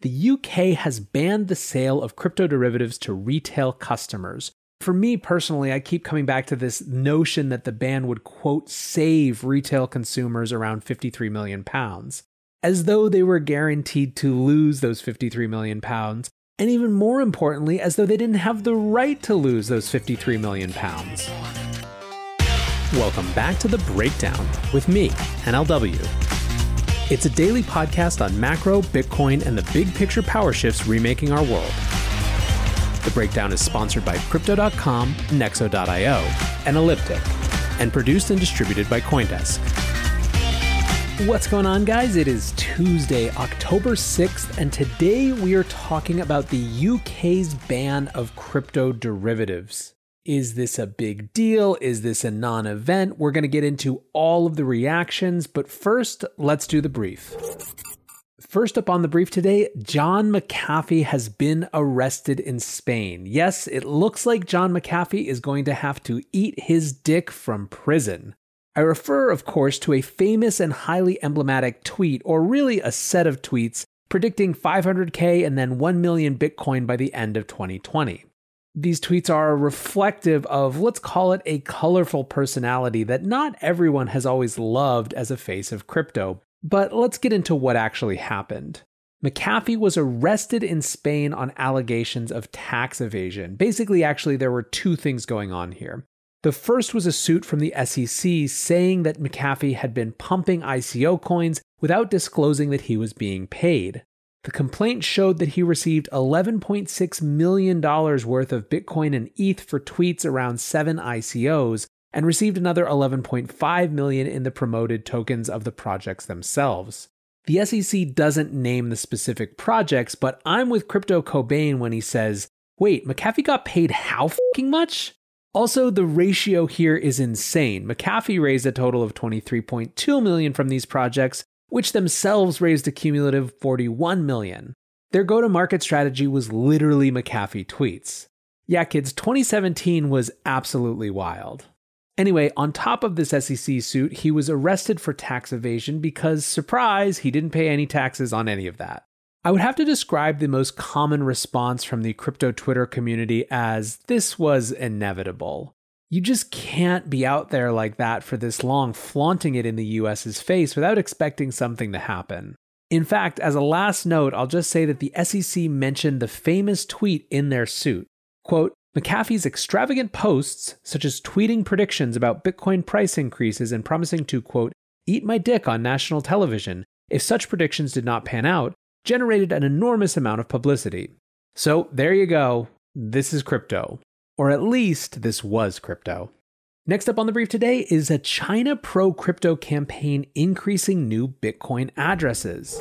The UK has banned the sale of crypto derivatives to retail customers. For me personally, I keep coming back to this notion that the ban would, quote, save retail consumers around £53 million. As though they were guaranteed to lose those £53 million, and even more importantly, as though they didn't have the right to lose those £53 million. Welcome back to The Breakdown with me, NLW. It's a daily podcast on macro, Bitcoin, and the big picture power shifts remaking our world. The Breakdown is sponsored by Crypto.com, Nexo.io, and Elliptic, and produced and distributed by CoinDesk. What's going on, guys? It is Tuesday, October 6th, and today we are talking about the UK's ban of crypto derivatives. Is this a big deal? Is this a non-event? We're going to get into all of the reactions, but first, let's do the brief. First up on the brief today, John McAfee has been arrested in Spain. Yes, it looks like John McAfee is going to have to eat his dick from prison. I refer, of course, to a famous and highly emblematic tweet, or really a set of tweets, predicting 500K and then 1 million Bitcoin by the end of 2020. These tweets are reflective of, let's call it, a colorful personality that not everyone has always loved as a face of crypto. But let's get into what actually happened. McAfee was arrested in Spain on allegations of tax evasion. Basically, actually, there were two things going on here. The first was a suit from the SEC saying that McAfee had been pumping ICO coins without disclosing that he was being paid. The complaint showed that he received $11.6 million worth of Bitcoin and ETH for tweets around 7 ICOs, and received another $11.5 million in the promoted tokens of the projects themselves. The SEC doesn't name the specific projects, but I'm with Crypto Cobain when he says, wait, McAfee got paid how fucking much? Also, the ratio here is insane. McAfee raised a total of $23.2 million from these projects, which themselves raised a cumulative $41 million. Their go-to-market strategy was literally McAfee tweets. Yeah, kids, 2017 was absolutely wild. Anyway, on top of this SEC suit, he was arrested for tax evasion because, surprise, he didn't pay any taxes on any of that. I would have to describe the most common response from the crypto Twitter community as this was inevitable. You just can't be out there like that for this long, flaunting it in the US's face without expecting something to happen. In fact, as a last note, I'll just say that the SEC mentioned the famous tweet in their suit. Quote, McAfee's extravagant posts, such as tweeting predictions about Bitcoin price increases and promising to, quote, eat my dick on national television, if such predictions did not pan out, generated an enormous amount of publicity. So there you go. This is crypto. Or at least this was crypto. Next up on the brief today is a China pro-crypto campaign increasing new Bitcoin addresses.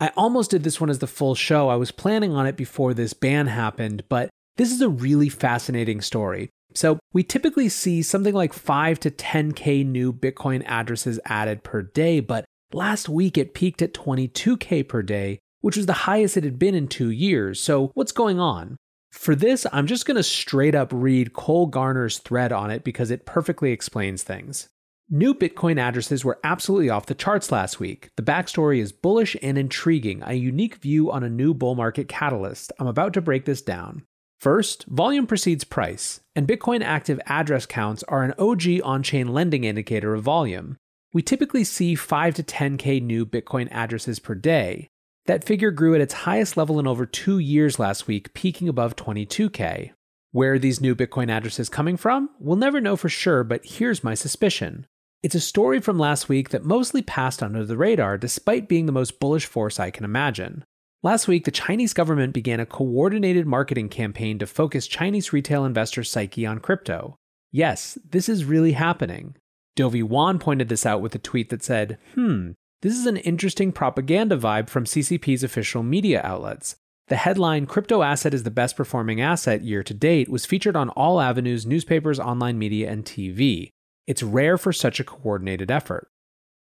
I almost did this one as the full show. I was planning on it before this ban happened, but this is a really fascinating story. So we typically see something like 5 to 10K new Bitcoin addresses added per day, but last week, it peaked at 22K per day, which was the highest it had been in 2 years. So what's going on? For this, I'm just going to straight up read Cole Garner's thread on it because it perfectly explains things. New Bitcoin addresses were absolutely off the charts last week. The backstory is bullish and intriguing, a unique view on a new bull market catalyst. I'm about to break this down. First, volume precedes price, and Bitcoin active address counts are an OG on-chain lending indicator of volume. We typically see 5 to 10K new Bitcoin addresses per day. That figure grew at its highest level in over 2 years last week, peaking above 22K. Where are these new Bitcoin addresses coming from? We'll never know for sure, but here's my suspicion. It's a story from last week that mostly passed under the radar, despite being the most bullish force I can imagine. Last week, the Chinese government began a coordinated marketing campaign to focus Chinese retail investor psyche on crypto. Yes, this is really happening. Dovey Wan pointed this out with a tweet that said, this is an interesting propaganda vibe from CCP's official media outlets. The headline, "Crypto Asset is the Best Performing Asset Year to Date," was featured on all avenues, newspapers, online media, and TV. It's rare for such a coordinated effort.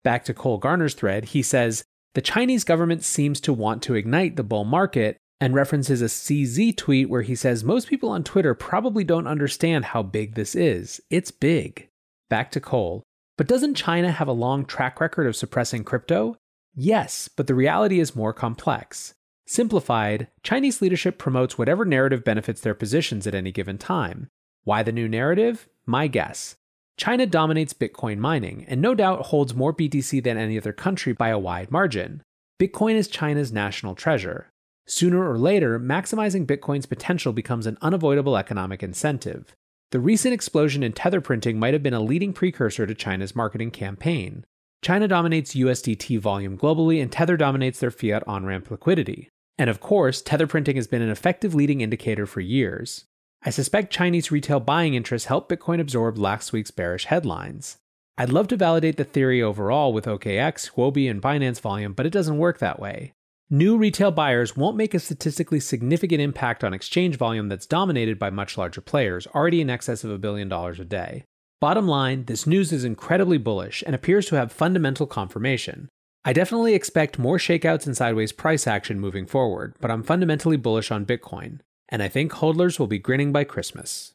Back to Cole Garner's thread, he says, "The Chinese government seems to want to ignite the bull market," and references a CZ tweet where he says, "Most people on Twitter probably don't understand how big this is. It's big." Back to Cole. "But doesn't China have a long track record of suppressing crypto?" Yes, but the reality is more complex. Simplified, Chinese leadership promotes whatever narrative benefits their positions at any given time. Why the new narrative? My guess. China dominates Bitcoin mining, and no doubt holds more BTC than any other country by a wide margin. Bitcoin is China's national treasure. Sooner or later, maximizing Bitcoin's potential becomes an unavoidable economic incentive. The recent explosion in Tether printing might have been a leading precursor to China's marketing campaign. China dominates USDT volume globally, and Tether dominates their fiat on-ramp liquidity. And of course, Tether printing has been an effective leading indicator for years. I suspect Chinese retail buying interests helped Bitcoin absorb last week's bearish headlines. I'd love to validate the theory overall with OKX, Huobi, and Binance volume, but it doesn't work that way. New retail buyers won't make a statistically significant impact on exchange volume that's dominated by much larger players, already in excess of $1 billion a day. Bottom line, this news is incredibly bullish and appears to have fundamental confirmation. I definitely expect more shakeouts and sideways price action moving forward, but I'm fundamentally bullish on Bitcoin, and I think hodlers will be grinning by Christmas.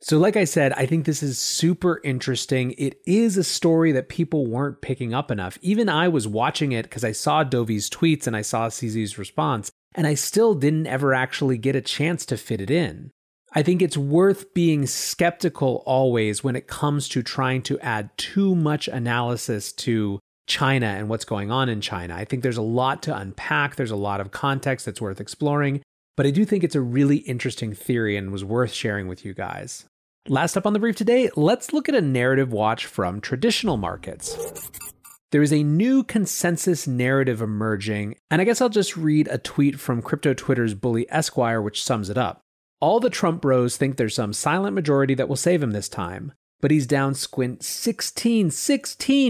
So like I said, I think this is super interesting. It is a story that people weren't picking up enough. Even I was watching it because I saw Dovey's tweets and I saw CZ's response, and I still didn't ever actually get a chance to fit it in. I think it's worth being skeptical always when it comes to trying to add too much analysis to China and what's going on in China. I think there's a lot to unpack. There's a lot of context that's worth exploring. But I do think it's a really interesting theory and was worth sharing with you guys. Last up on the brief today, let's look at a narrative watch from traditional markets. There is a new consensus narrative emerging, and I guess I'll just read a tweet from crypto Twitter's bully Esquire, which sums it up. "All the Trump bros think there's some silent majority that will save him this time, but he's down squint 16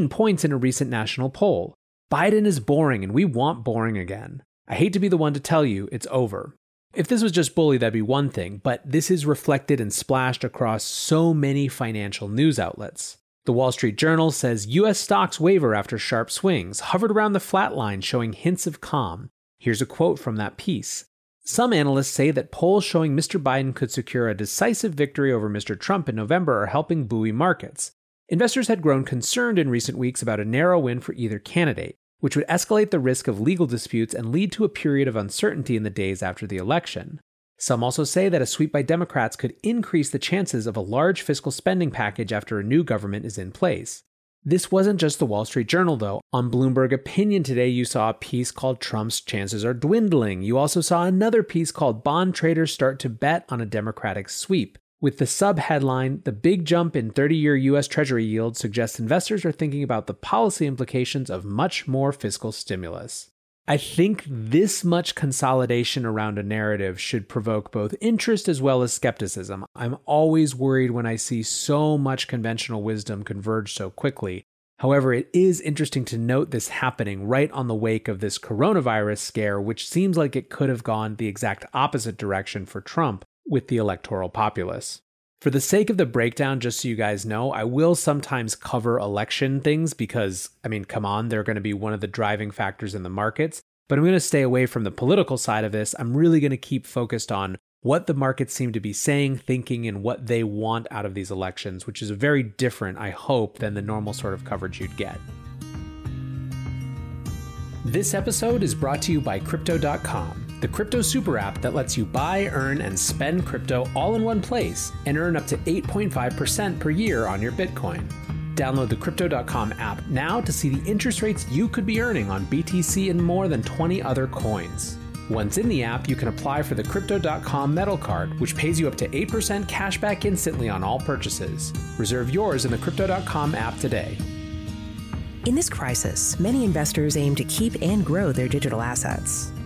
points in a recent national poll. Biden is boring and we want boring again. I hate to be the one to tell you, it's over." If this was just bully, that'd be one thing, but this is reflected and splashed across so many financial news outlets. The Wall Street Journal says U.S. stocks waver after sharp swings, hovered around the flat line showing hints of calm. Here's a quote from that piece. "Some analysts say that polls showing Mr. Biden could secure a decisive victory over Mr. Trump in November are helping buoy markets. Investors had grown concerned in recent weeks about a narrow win for either candidate, which would escalate the risk of legal disputes and lead to a period of uncertainty in the days after the election. Some also say that a sweep by Democrats could increase the chances of a large fiscal spending package after a new government is in place." This wasn't just the Wall Street Journal, though. On Bloomberg Opinion today, you saw a piece called "Trump's Chances Are Dwindling." You also saw another piece called "Bond Traders Start to Bet on a Democratic Sweep," with the sub-headline, "The Big Jump in 30-Year U.S. Treasury Yield Suggests Investors Are Thinking About the Policy Implications of Much More Fiscal Stimulus." I think this much consolidation around a narrative should provoke both interest as well as skepticism. I'm always worried when I see so much conventional wisdom converge so quickly. However, it is interesting to note this happening right on the wake of this coronavirus scare, which seems like it could have gone the exact opposite direction for Trump with the electoral populace. For the sake of the breakdown, just so you guys know, I will sometimes cover election things because, come on, they're going to be one of the driving factors in the markets. But I'm going to stay away from the political side of this. I'm really going to keep focused on what the markets seem to be saying, thinking, and what they want out of these elections, which is very different, I hope, than the normal sort of coverage you'd get. This episode is brought to you by Crypto.com, the crypto super app that lets you buy, earn, and spend crypto all in one place and earn up to 8.5% per year on your Bitcoin. Download the Crypto.com app now to see the interest rates you could be earning on BTC and more than 20 other coins. Once in the app, you can apply for the Crypto.com Metal Card, which pays you up to 8% cash back instantly on all purchases. Reserve yours in the Crypto.com app today. In this crisis, many investors aim to keep and grow their digital assets.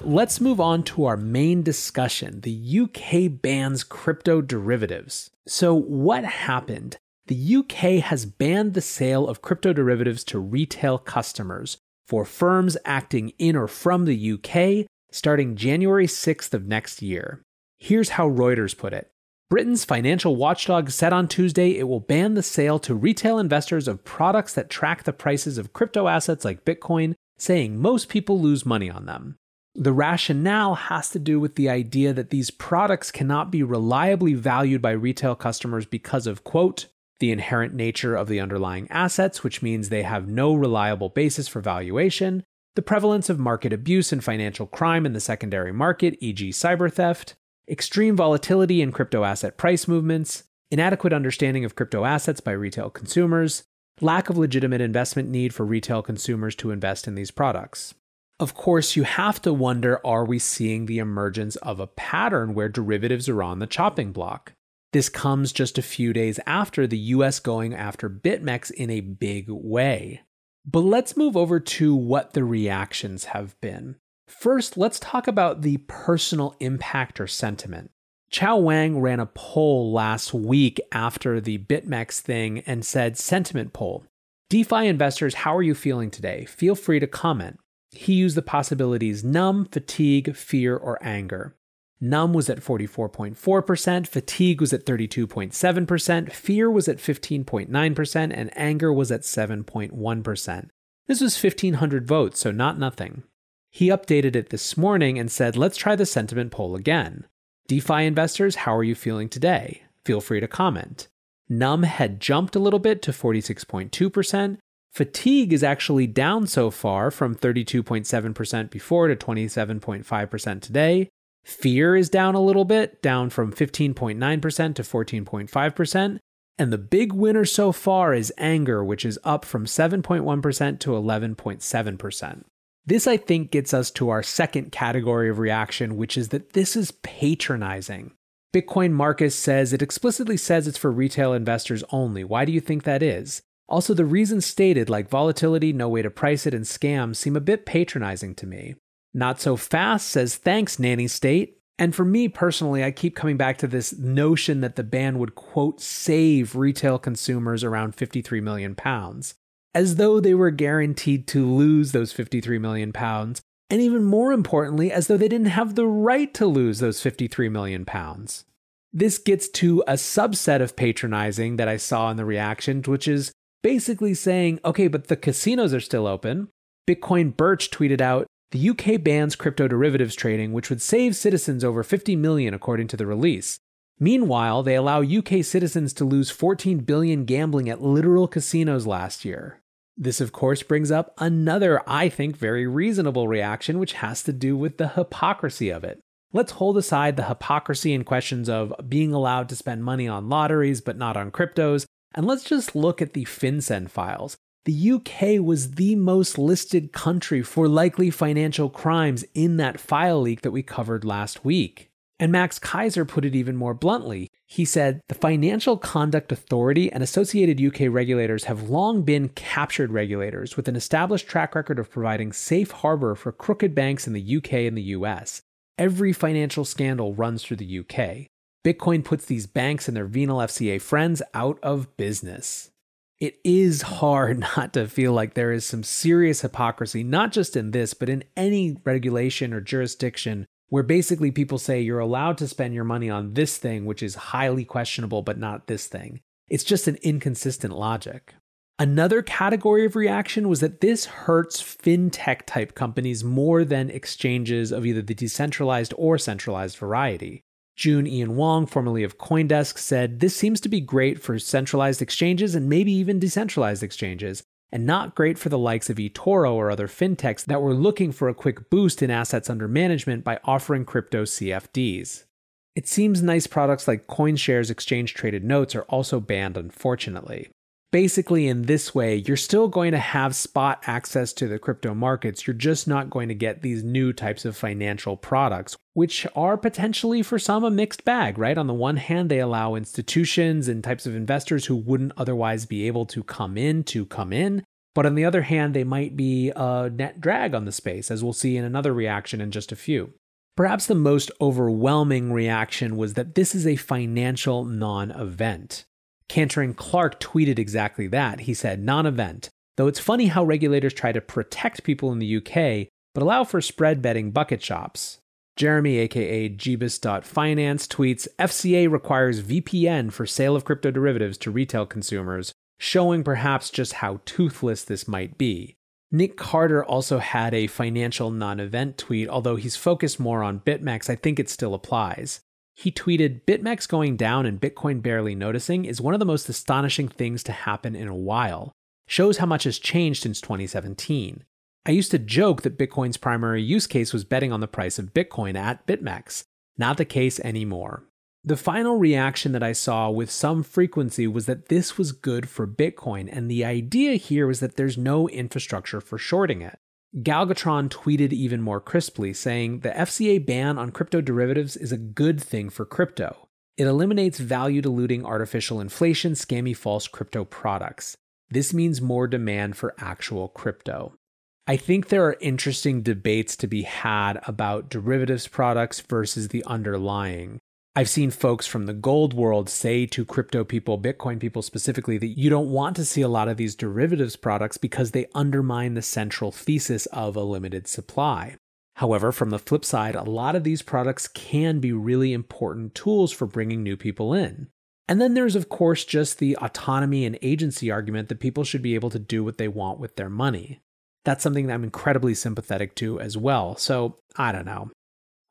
Let's move on to our main discussion. The UK bans crypto derivatives. So what happened? The UK has banned the sale of crypto derivatives to retail customers for firms acting in or from the UK, starting January 6th of next year. Here's how Reuters put it. Britain's financial watchdog said on Tuesday it will ban the sale to retail investors of products that track the prices of crypto assets like Bitcoin, saying most people lose money on them. The rationale has to do with the idea that these products cannot be reliably valued by retail customers because of, quote, the inherent nature of the underlying assets, which means they have no reliable basis for valuation, the prevalence of market abuse and financial crime in the secondary market, e.g. cyber theft, extreme volatility in crypto asset price movements, inadequate understanding of crypto assets by retail consumers, lack of legitimate investment need for retail consumers to invest in these products. Of course, you have to wonder, are we seeing the emergence of a pattern where derivatives are on the chopping block? This comes just a few days after the US going after BitMEX in a big way. But let's move over to what the reactions have been. First, let's talk about the personal impact or sentiment. Chow Wang ran a poll last week after the BitMEX thing and said, sentiment poll, DeFi investors, how are you feeling today? Feel free to comment. He used the possibilities numb, fatigue, fear, or anger. Numb was at 44.4%, fatigue was at 32.7%, fear was at 15.9%, and anger was at 7.1%. This was 1,500 votes, so not nothing. He updated it this morning and said, let's try the sentiment poll again. DeFi investors, how are you feeling today? Feel free to comment. Numb had jumped a little bit to 46.2%. Fatigue is actually down so far from 32.7% before to 27.5% today. Fear is down a little bit, down from 15.9% to 14.5%. And the big winner so far is anger, which is up from 7.1% to 11.7%. This, I think, gets us to our second category of reaction, which is that this is patronizing. Bitcoin Marcus says it explicitly says it's for retail investors only. Why do you think that is? Also, the reasons stated, like volatility, no way to price it, and scams, seem a bit patronizing to me. Not So Fast says, thanks, nanny state. And for me personally, I keep coming back to this notion that the ban would, quote, save retail consumers around £53 million, as though they were guaranteed to lose those £53 million. And even more importantly, as though they didn't have the right to lose those £53 million. This gets to a subset of patronizing that I saw in the reaction, which is basically saying, okay, but the casinos are still open. Bitcoin Birch tweeted out, the UK bans crypto derivatives trading, which would save citizens over 50 million, according to the release. Meanwhile, they allow UK citizens to lose 14 billion gambling at literal casinos last year. This, of course, brings up another, I think, very reasonable reaction, which has to do with the hypocrisy of it. Let's hold aside the hypocrisy and questions of being allowed to spend money on lotteries, but not on cryptos, and let's just look at the FinCEN files. The UK was the most listed country for likely financial crimes in that file leak that we covered last week. And Max Kaiser put it even more bluntly. He said, the Financial Conduct Authority and associated UK regulators have long been captured regulators with an established track record of providing safe harbor for crooked banks in the UK and the US. Every financial scandal runs through the UK. Bitcoin puts these banks and their venal FCA friends out of business. It is hard not to feel like there is some serious hypocrisy, not just in this, but in any regulation or jurisdiction where basically people say you're allowed to spend your money on this thing, which is highly questionable, but not this thing. It's just an inconsistent logic. Another category of reaction was that this hurts fintech-type companies more than exchanges of either the decentralized or centralized variety. June Ian Wong, formerly of CoinDesk, said, this seems to be great for centralized exchanges and maybe even decentralized exchanges, and not great for the likes of eToro or other fintechs that were looking for a quick boost in assets under management by offering crypto CFDs. It seems nice products like CoinShares exchange-traded notes are also banned, unfortunately. Basically, in this way, you're still going to have spot access to the crypto markets. You're just not going to get these new types of financial products, which are potentially for some a mixed bag, right? On the one hand, they allow institutions and types of investors who wouldn't otherwise be able to come in. But on the other hand, they might be a net drag on the space, as we'll see in another reaction in just a few. Perhaps the most overwhelming reaction was that this is a financial non-event. Cantor and Clark tweeted exactly that. He said, non-event, though it's funny how regulators try to protect people in the UK, but allow for spread betting bucket shops. Jeremy, aka Jeebus.finance, tweets, FCA requires VPN for sale of crypto derivatives to retail consumers, showing perhaps just how toothless this might be. Nick Carter also had a financial non-event tweet, although he's focused more on BitMEX. I think it still applies. He tweeted, BitMEX going down and Bitcoin barely noticing is one of the most astonishing things to happen in a while. Shows how much has changed since 2017. I used to joke that Bitcoin's primary use case was betting on the price of Bitcoin at BitMEX. Not the case anymore. The final reaction that I saw with some frequency was that this was good for Bitcoin, and the idea here was that there's no infrastructure for shorting it. Galgatron tweeted even more crisply, saying, the FCA ban on crypto derivatives is a good thing for crypto. It eliminates value-diluting artificial inflation, scammy false crypto products. This means more demand for actual crypto. I think there are interesting debates to be had about derivatives products versus the underlying. I've seen folks from the gold world say to crypto people, Bitcoin people specifically, that you don't want to see a lot of these derivatives products because they undermine the central thesis of a limited supply. However, from the flip side, a lot of these products can be really important tools for bringing new people in. And then there's, of course, just the autonomy and agency argument that people should be able to do what they want with their money. That's something that I'm incredibly sympathetic to as well. So I don't know.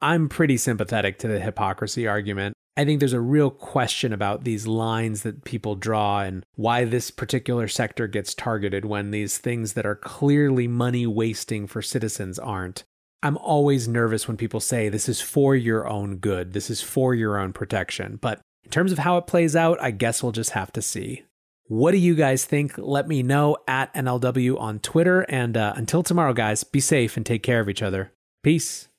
I'm pretty sympathetic to the hypocrisy argument. I think there's a real question about these lines that people draw and why this particular sector gets targeted when these things that are clearly money wasting for citizens aren't. I'm always nervous when people say this is for your own good, this is for your own protection. But in terms of how it plays out, I guess we'll just have to see. What do you guys think? Let me know at NLW on Twitter. And until tomorrow, guys, be safe and take care of each other. Peace.